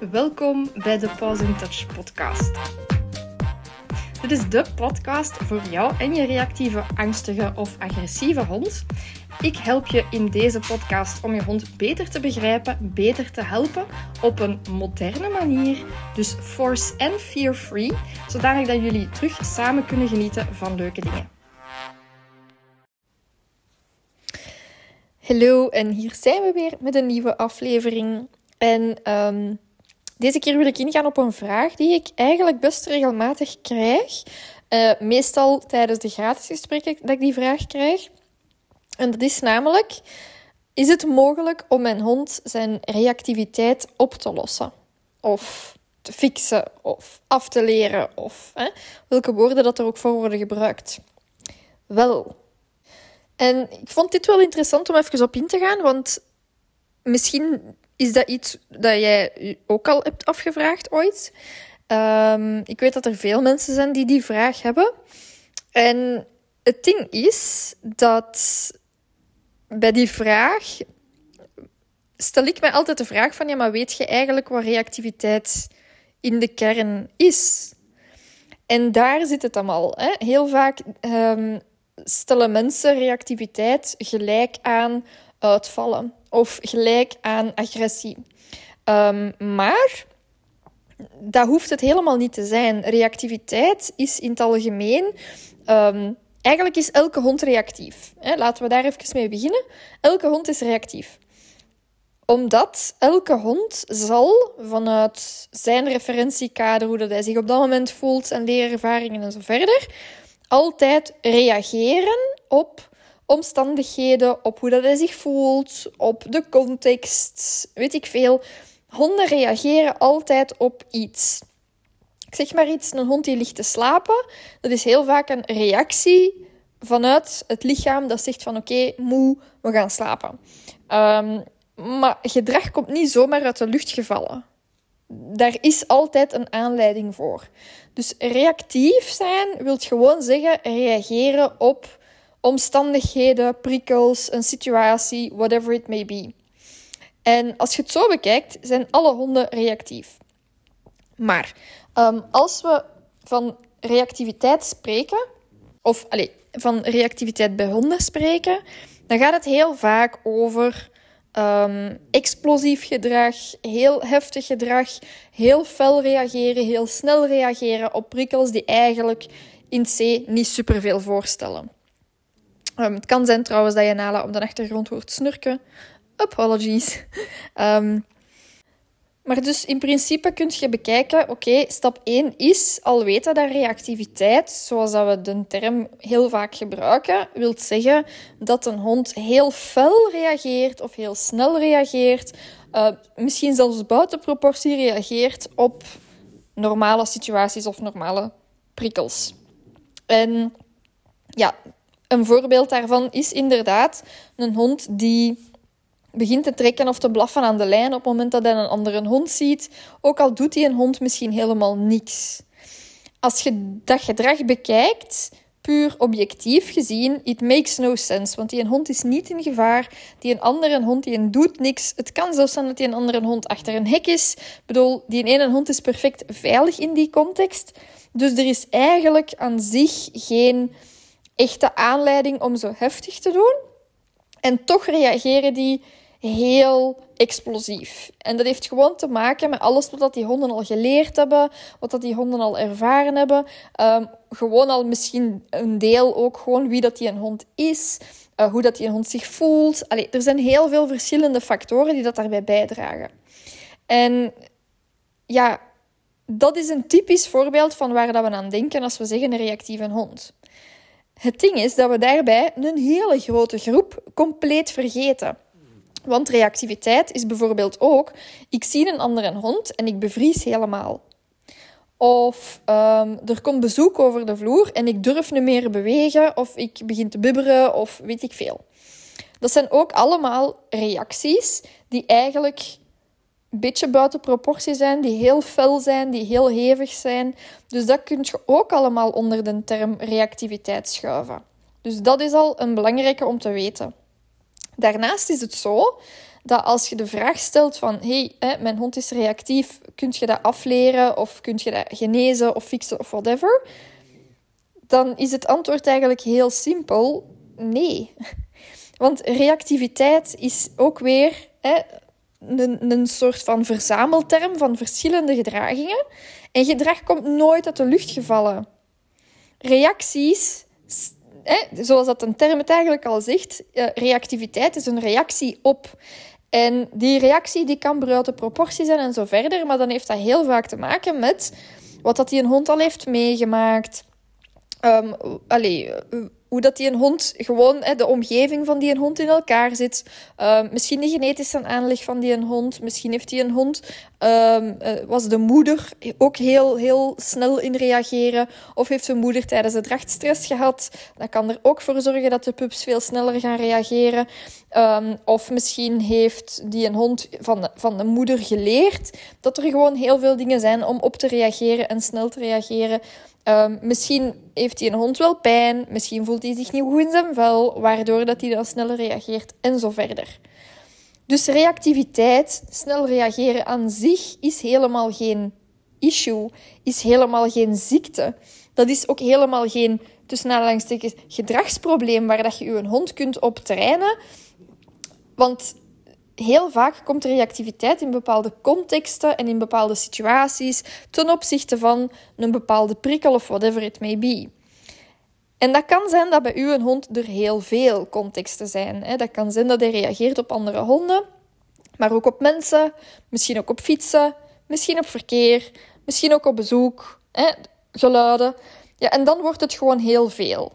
Welkom bij de Paws in Touch podcast. Dit is de podcast voor jou en je reactieve, angstige of agressieve hond. Ik help je in deze podcast om je hond beter te begrijpen, beter te helpen op een moderne manier. Dus force en fear-free, zodat jullie terug samen kunnen genieten van leuke dingen. Hallo, en hier zijn we weer met een nieuwe aflevering. En deze keer wil ik ingaan op een vraag die ik eigenlijk best regelmatig krijg. Meestal tijdens de gratis gesprekken dat ik die vraag krijg. En dat is namelijk, is het mogelijk om mijn hond zijn reactiviteit op te lossen? Of te fixen, of af te leren, of welke woorden dat er ook voor worden gebruikt. Wel. En ik vond dit wel interessant om even op in te gaan, want misschien is dat iets dat jij ook al hebt afgevraagd ooit. Ik weet dat er veel mensen zijn die die vraag hebben. En het ding is dat bij die vraag stel ik mij altijd de vraag van, ja, maar weet je eigenlijk wat reactiviteit in de kern is? En daar zit het dan al. Hè? Heel vaak stellen mensen reactiviteit gelijk aan uitvallen of gelijk aan agressie. Maar dat hoeft het helemaal niet te zijn. Reactiviteit is in het algemeen... Eigenlijk is elke hond reactief. Laten we daar even mee beginnen. Elke hond is reactief. Omdat elke hond zal vanuit zijn referentiekader, hoe dat hij zich op dat moment voelt, en leerervaringen en zo verder, altijd reageren op omstandigheden, op hoe dat hij zich voelt, op de context, weet ik veel. Honden reageren altijd op iets. Ik zeg maar iets, een hond die ligt te slapen, dat is heel vaak een reactie vanuit het lichaam dat zegt van oké, moe, we gaan slapen. Maar gedrag komt niet zomaar uit de lucht gevallen. Daar is altijd een aanleiding voor. Dus reactief zijn wil gewoon zeggen reageren op omstandigheden, prikkels, een situatie, whatever it may be. En als je het zo bekijkt, zijn alle honden reactief. Maar als we van reactiviteit spreken, of van reactiviteit bij honden spreken, dan gaat het heel vaak over explosief gedrag, heel heftig gedrag, heel fel reageren, heel snel reageren op prikkels die eigenlijk in C niet superveel voorstellen. Het kan zijn trouwens dat je Nala op de achtergrond hoort snurken. Apologies. Maar dus in principe kun je bekijken, oké, stap 1 is al weten dat reactiviteit, zoals dat we de term heel vaak gebruiken, wil zeggen dat een hond heel fel reageert of heel snel reageert, misschien zelfs buiten proportie reageert op normale situaties of normale prikkels. En ja, een voorbeeld daarvan is inderdaad een hond die begint te trekken of te blaffen aan de lijn op het moment dat hij een andere hond ziet, ook al doet die een hond misschien helemaal niks. Als je dat gedrag bekijkt, puur objectief gezien, it makes no sense, want die een hond is niet in gevaar, die een andere hond die doet niks. Het kan zelfs zijn dat die een andere hond achter een hek is. Ik bedoel, die ene hond is perfect veilig in die context. Dus er is eigenlijk aan zich geen echte aanleiding om zo heftig te doen. En toch reageren die heel explosief. En dat heeft gewoon te maken met alles wat die honden al geleerd hebben, wat die honden al ervaren hebben. Gewoon al misschien een deel ook gewoon wie dat die een hond is, hoe dat die een hond zich voelt. Er zijn heel veel verschillende factoren die dat daarbij bijdragen. En ja, dat is een typisch voorbeeld van waar dat we aan denken als we zeggen een reactieve hond. Het ding is dat we daarbij een hele grote groep compleet vergeten. Want reactiviteit is bijvoorbeeld ook, ik zie een andere hond en ik bevries helemaal. Of er komt bezoek over de vloer en ik durf niet meer bewegen, of ik begin te bibberen, of weet ik veel. Dat zijn ook allemaal reacties die eigenlijk een beetje buiten proportie zijn, die heel fel zijn, die heel hevig zijn. Dus dat kun je ook allemaal onder de term reactiviteit schuiven. Dus dat is al een belangrijke om te weten. Daarnaast is het zo dat als je de vraag stelt van hey, mijn hond is reactief, kun je dat afleren of kun je dat genezen of fixen of whatever, dan is het antwoord eigenlijk heel simpel, nee. Want reactiviteit is ook weer een soort van verzamelterm van verschillende gedragingen. En gedrag komt nooit uit de lucht gevallen. Reacties, zoals dat een term het eigenlijk al zegt, reactiviteit is een reactie op. En die reactie die kan buiten proportie zijn en zo verder, maar dan heeft dat heel vaak te maken met wat dat die een hond al heeft meegemaakt. Hoe dat die een hond, gewoon de omgeving van die een hond in elkaar zit. Misschien de genetische aanleg van die een hond. Misschien heeft die een hond, was de moeder ook heel snel in reageren. Of heeft zijn moeder tijdens de dracht stress gehad. Dat kan er ook voor zorgen dat de pups veel sneller gaan reageren. Of misschien heeft die een hond van de moeder geleerd dat er gewoon heel veel dingen zijn om op te reageren en snel te reageren. Misschien heeft hij een hond wel pijn, misschien voelt hij zich niet goed in zijn vel, waardoor dat hij dan sneller reageert en zo verder. Dus reactiviteit, snel reageren aan zich, is helemaal geen issue, is helemaal geen ziekte. Dat is ook helemaal geen, tussen aanhalingstekens, gedragsprobleem waar dat je je hond kunt op trainen. Want heel vaak komt reactiviteit in bepaalde contexten en in bepaalde situaties ten opzichte van een bepaalde prikkel of whatever it may be. En dat kan zijn dat bij u een hond er heel veel contexten zijn. Dat kan zijn dat hij reageert op andere honden, maar ook op mensen, misschien ook op fietsen, misschien op verkeer, misschien ook op bezoek, geluiden. Ja, en dan wordt het gewoon heel veel.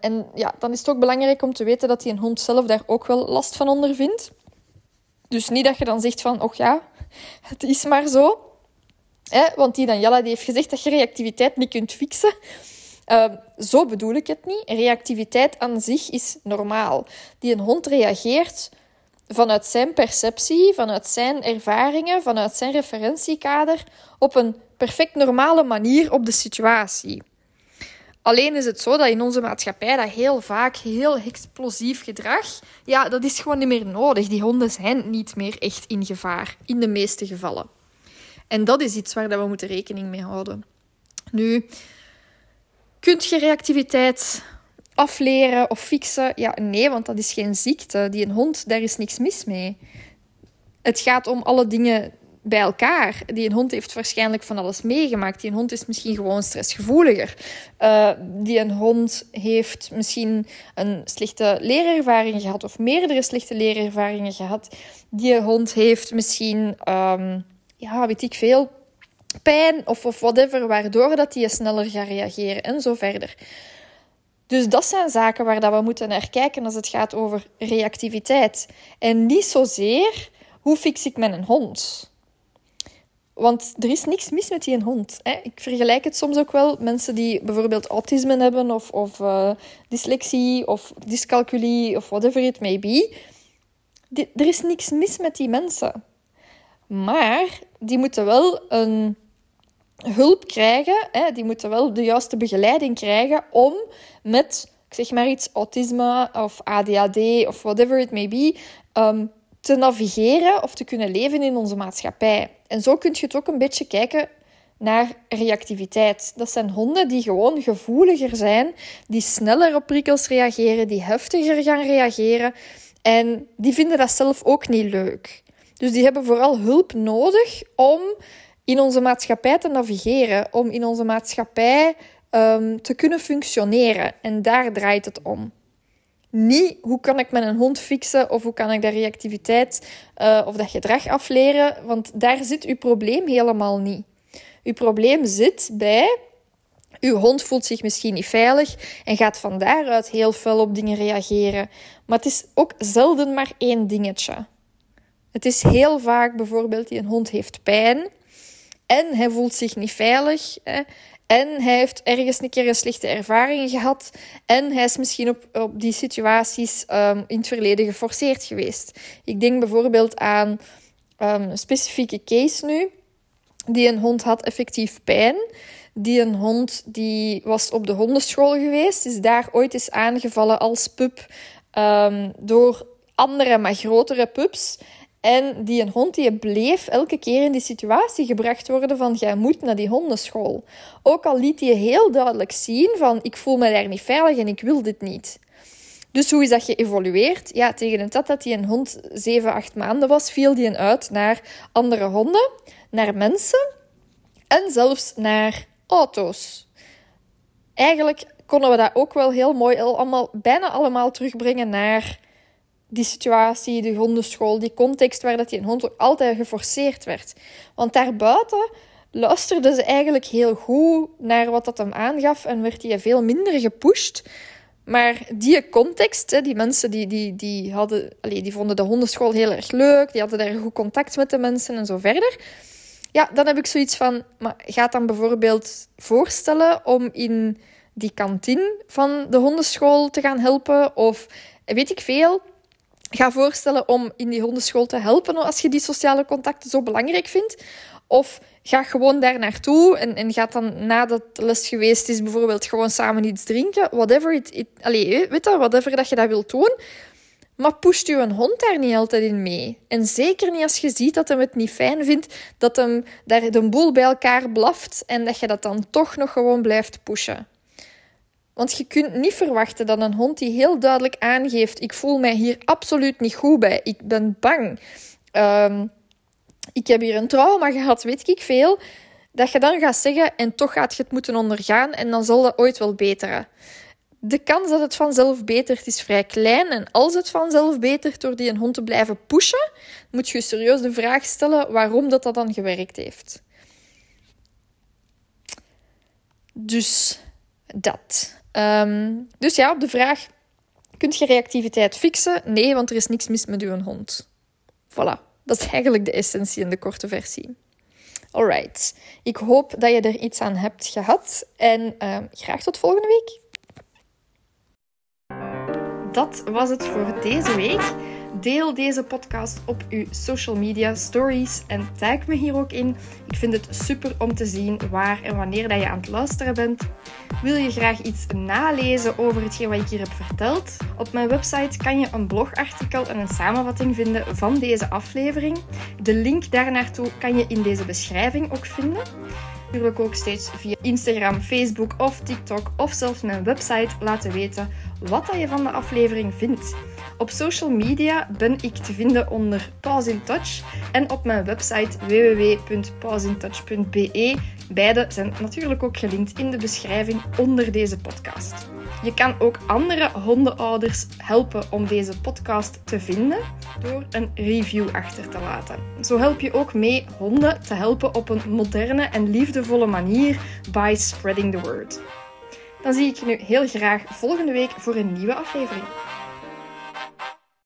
En ja, dan is het ook belangrijk om te weten dat die een hond zelf daar ook wel last van ondervindt. Dus niet dat je dan zegt van, och ja, het is maar zo. Want die Daniela die heeft gezegd dat je reactiviteit niet kunt fixen. Zo bedoel ik het niet. Reactiviteit aan zich is normaal. Die een hond reageert vanuit zijn perceptie, vanuit zijn ervaringen, vanuit zijn referentiekader op een perfect normale manier op de situatie. Alleen is het zo dat in onze maatschappij dat heel vaak heel explosief gedrag, ja, dat is gewoon niet meer nodig. Die honden zijn niet meer echt in gevaar, in de meeste gevallen. En dat is iets waar we moeten rekening mee houden. Nu, kunt je reactiviteit afleren of fixen? Ja, nee, want dat is geen ziekte. Die een hond, daar is niks mis mee. Het gaat om alle dingen bij elkaar. Die een hond heeft waarschijnlijk van alles meegemaakt. Die een hond is misschien gewoon stressgevoeliger. Die een hond heeft misschien een slechte leerervaring gehad of meerdere slechte leerervaringen gehad. Die hond heeft misschien, weet ik veel, pijn of whatever, waardoor dat die sneller gaat reageren en zo verder. Dus dat zijn zaken waar dat we moeten naar kijken als het gaat over reactiviteit. En niet zozeer, hoe fix ik mijn hond? Want er is niks mis met die hond. Ik vergelijk het soms ook wel. Mensen die bijvoorbeeld autisme hebben of dyslexie of dyscalculie of whatever it may be. Er is niks mis met die mensen. Maar die moeten wel een hulp krijgen. Die moeten wel de juiste begeleiding krijgen om met, ik zeg maar iets, autisme of ADHD of whatever it may be, te navigeren of te kunnen leven in onze maatschappij. En zo kun je het ook een beetje kijken naar reactiviteit. Dat zijn honden die gewoon gevoeliger zijn, die sneller op prikkels reageren, die heftiger gaan reageren. En die vinden dat zelf ook niet leuk. Dus die hebben vooral hulp nodig om in onze maatschappij te navigeren, om in onze maatschappij te kunnen functioneren. En daar draait het om. Niet hoe kan ik mijn hond fixen of hoe kan ik dat reactiviteit of dat gedrag afleren. Want daar zit uw probleem helemaal niet. Uw probleem zit bij, uw hond voelt zich misschien niet veilig en gaat van daaruit heel fel op dingen reageren. Maar het is ook zelden maar één dingetje. Het is heel vaak bijvoorbeeld, die een hond heeft pijn en hij voelt zich niet veilig. En hij heeft ergens een keer een slechte ervaring gehad. En hij is misschien op die situaties in het verleden geforceerd geweest. Ik denk bijvoorbeeld aan een specifieke case nu. Die een hond had effectief pijn. Die een hond die was op de hondenschool geweest. Is daar ooit eens aangevallen als pup door andere, maar grotere pups. En die een hond die bleef elke keer in die situatie gebracht worden van jij moet naar die hondenschool. Ook al liet hij heel duidelijk zien van ik voel me daar niet veilig en ik wil dit niet. Dus hoe is dat geëvolueerd? Ja, tegen het dat die een hond 7, 8 maanden was, viel die uit naar andere honden, naar mensen en zelfs naar auto's. Eigenlijk konden we dat ook wel heel mooi bijna allemaal terugbrengen naar die situatie, die hondenschool, die context waar dat die hond ook altijd geforceerd werd. Want daarbuiten luisterden ze eigenlijk heel goed naar wat dat hem aangaf en werd hij veel minder gepusht. Maar die context, die mensen die vonden de hondenschool heel erg leuk, die hadden daar goed contact met de mensen en zo verder. Ja, dan heb ik zoiets van, maar ga dan bijvoorbeeld voorstellen om in die kantine van de hondenschool te gaan helpen of weet ik veel. Ga voorstellen om in die hondenschool te helpen als je die sociale contacten zo belangrijk vindt. Of ga gewoon daar naartoe en ga dan nadat les geweest is bijvoorbeeld gewoon samen iets drinken. Whatever, whatever dat je dat wilt doen. Maar pusht je een hond daar niet altijd in mee. En zeker niet als je ziet dat hem het niet fijn vindt, dat hem daar de boel bij elkaar blaft en dat je dat dan toch nog gewoon blijft pushen. Want je kunt niet verwachten dat een hond die heel duidelijk aangeeft ik voel mij hier absoluut niet goed bij, ik ben bang, ik heb hier een trauma gehad, weet ik veel, dat je dan gaat zeggen en toch gaat je het moeten ondergaan en dan zal dat ooit wel beteren. De kans dat het vanzelf betert is vrij klein en als het vanzelf betert door die een hond te blijven pushen, moet je serieus de vraag stellen waarom dat dan gewerkt heeft. Dus dat. Dus ja, op de vraag, kun je reactiviteit fixen? Nee, want er is niks mis met uw hond. Voilà, dat is eigenlijk de essentie in de korte versie. Alright, ik hoop dat je er iets aan hebt gehad en graag tot volgende week. Dat was het voor deze week. Deel deze podcast op uw social media stories en tag me hier ook in. Ik vind het super om te zien waar en wanneer dat je aan het luisteren bent. Wil je graag iets nalezen over hetgeen wat ik hier heb verteld? Op mijn website kan je een blogartikel en een samenvatting vinden van deze aflevering. De link daarnaartoe kan je in deze beschrijving ook vinden. Natuurlijk ook steeds via Instagram, Facebook of TikTok of zelfs mijn website laten weten wat dat je van de aflevering vindt. Op social media ben ik te vinden onder Paws in Touch en op mijn website www.pawsintouch.be. Beide zijn natuurlijk ook gelinkt in de beschrijving onder deze podcast. Je kan ook andere hondenouders helpen om deze podcast te vinden door een review achter te laten. Zo help je ook mee honden te helpen op een moderne en liefdevolle manier by spreading the word. Dan zie ik je nu heel graag volgende week voor een nieuwe aflevering.